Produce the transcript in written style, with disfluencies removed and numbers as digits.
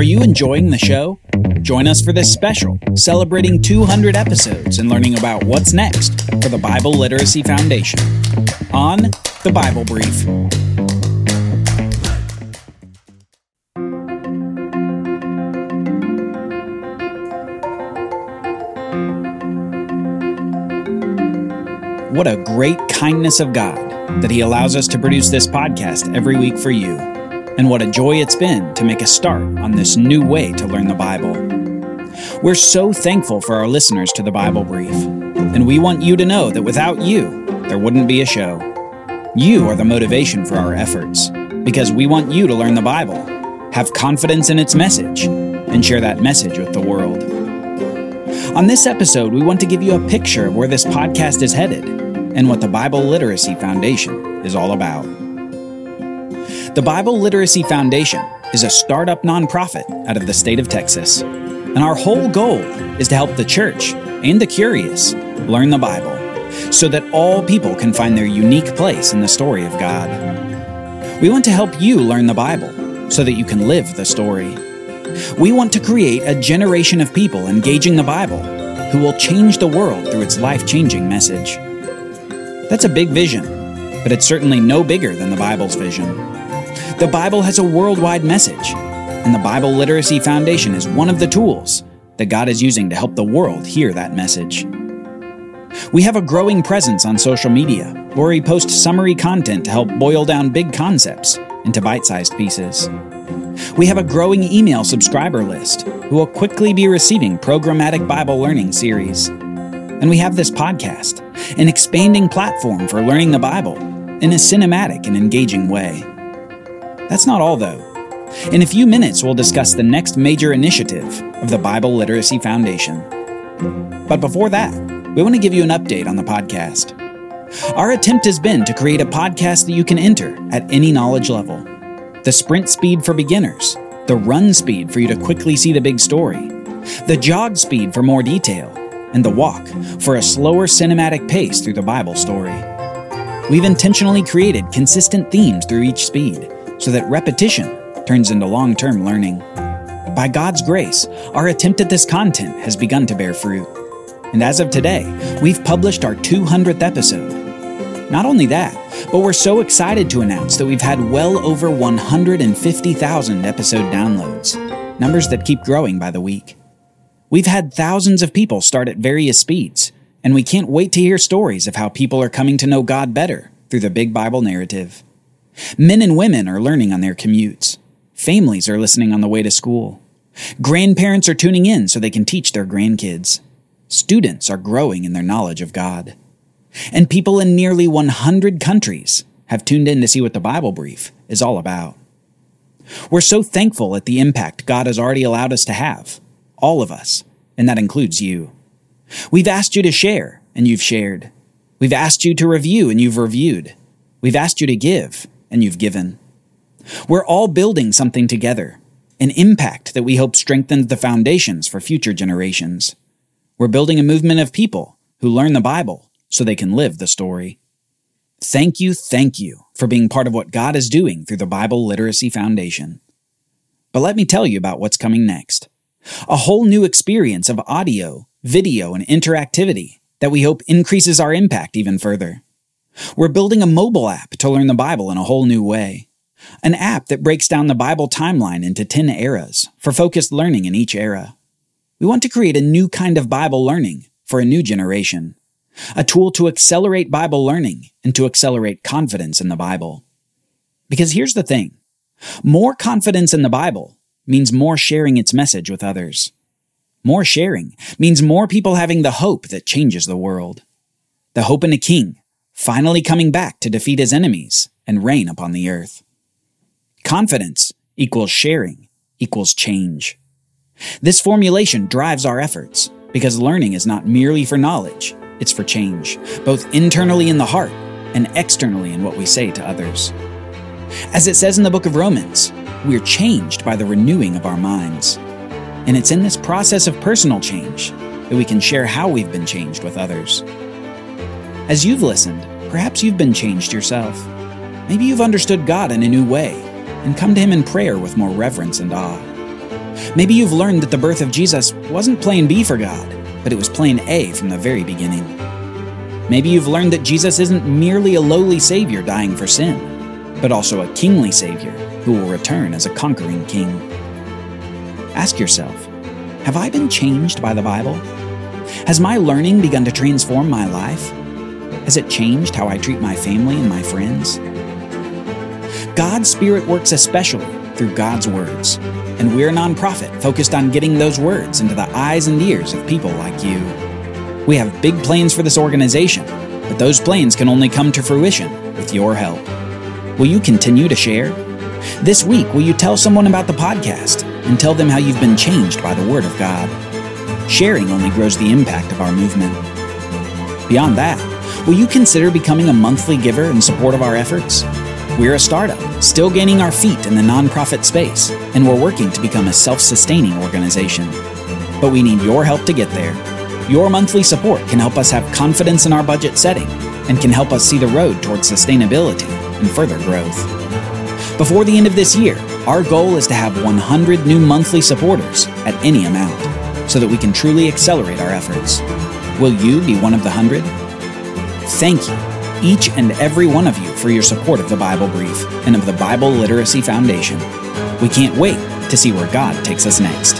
Are you enjoying the show? Join us for this special, celebrating 200 episodes and learning about what's next for the Bible Literacy Foundation on the Bible Brief. What a great kindness of God that He allows us to produce this podcast every week for you. And what a joy it's been to make a start on this new way to learn the Bible. We're so thankful for our listeners to the Bible Brief, and we want you to know that without you, there wouldn't be a show. You are the motivation for our efforts, because we want you to learn the Bible, have confidence in its message, and share that message with the world. On this episode, we want to give you a picture of where this podcast is headed and what the Bible Literacy Foundation is all about. The Bible Literacy Foundation is a startup nonprofit out of the state of Texas, and our whole goal is to help the church and the curious learn the Bible so that all people can find their unique place in the story of God. We want to help you learn the Bible so that you can live the story. We want to create a generation of people engaging the Bible who will change the world through its life-changing message. That's a big vision, but it's certainly no bigger than the Bible's vision. The Bible has a worldwide message, and the Bible Literacy Foundation is one of the tools that God is using to help the world hear that message. We have a growing presence on social media, where we post summary content to help boil down big concepts into bite-sized pieces. We have a growing email subscriber list who will quickly be receiving programmatic Bible learning series. And we have this podcast, an expanding platform for learning the Bible in a cinematic and engaging way. That's not all, though. In a few minutes, we'll discuss the next major initiative of the Bible Literacy Foundation. But before that, we want to give you an update on the podcast. Our attempt has been to create a podcast that you can enter at any knowledge level. The sprint speed for beginners, the run speed for you to quickly see the big story, the jog speed for more detail, and the walk for a slower cinematic pace through the Bible story. We've intentionally created consistent themes through each speed, so that repetition turns into long-term learning. By God's grace, our attempt at this content has begun to bear fruit. And as of today, we've published our 200th episode. Not only that, but we're so excited to announce that we've had well over 150,000 episode downloads, numbers that keep growing by the week. We've had thousands of people start at various speeds, and we can't wait to hear stories of how people are coming to know God better through the big Bible narrative. Men and women are learning on their commutes. Families are listening on the way to school. Grandparents are tuning in so they can teach their grandkids. Students are growing in their knowledge of God. And people in nearly 100 countries have tuned in to see what the Bible Brief is all about. We're so thankful at the impact God has already allowed us to have, all of us, and that includes you. We've asked you to share, and you've shared. We've asked you to review, and you've reviewed. We've asked you to give, and you've given. We're all building something together, an impact that we hope strengthens the foundations for future generations. We're building a movement of people who learn the Bible so they can live the story. Thank you for being part of what God is doing through the Bible Literacy Foundation. But let me tell you about what's coming next. A whole new experience of audio, video, and interactivity that we hope increases our impact even further. We're building a mobile app to learn the Bible in a whole new way. An app that breaks down the Bible timeline into 10 eras for focused learning in each era. We want to create a new kind of Bible learning for a new generation. A tool to accelerate Bible learning and to accelerate confidence in the Bible. Because here's the thing. More confidence in the Bible means more sharing its message with others. More sharing means more people having the hope that changes the world. The hope in a king. Finally coming back to defeat his enemies and reign upon the earth. Confidence equals sharing equals change. This formulation drives our efforts because learning is not merely for knowledge, it's for change, both internally in the heart and externally in what we say to others. As it says in the book of Romans, we're changed by the renewing of our minds. And it's in this process of personal change that we can share how we've been changed with others. As you've listened, perhaps you've been changed yourself. Maybe you've understood God in a new way and come to Him in prayer with more reverence and awe. Maybe you've learned that the birth of Jesus wasn't plan B for God, but it was plan A from the very beginning. Maybe you've learned that Jesus isn't merely a lowly Savior dying for sin, but also a kingly Savior who will return as a conquering king. Ask yourself, have I been changed by the Bible? Has my learning begun to transform my life? Has it changed how I treat my family and my friends? God's Spirit works especially through God's words, and we're a nonprofit focused on getting those words into the eyes and ears of people like you. We have big plans for this organization, but those plans can only come to fruition with your help. Will you continue to share? This week, will you tell someone about the podcast and tell them how you've been changed by the Word of God? Sharing only grows the impact of our movement. Beyond that, will you consider becoming a monthly giver in support of our efforts? We're a startup, still gaining our feet in the nonprofit space, and we're working to become a self-sustaining organization. But we need your help to get there. Your monthly support can help us have confidence in our budget setting and can help us see the road towards sustainability and further growth. Before the end of this year, our goal is to have 100 new monthly supporters at any amount, so that we can truly accelerate our efforts. Will you be one of the 100? Thank you, each and every one of you, for your support of the Bible Brief and of the Bible Literacy Foundation. We can't wait to see where God takes us next.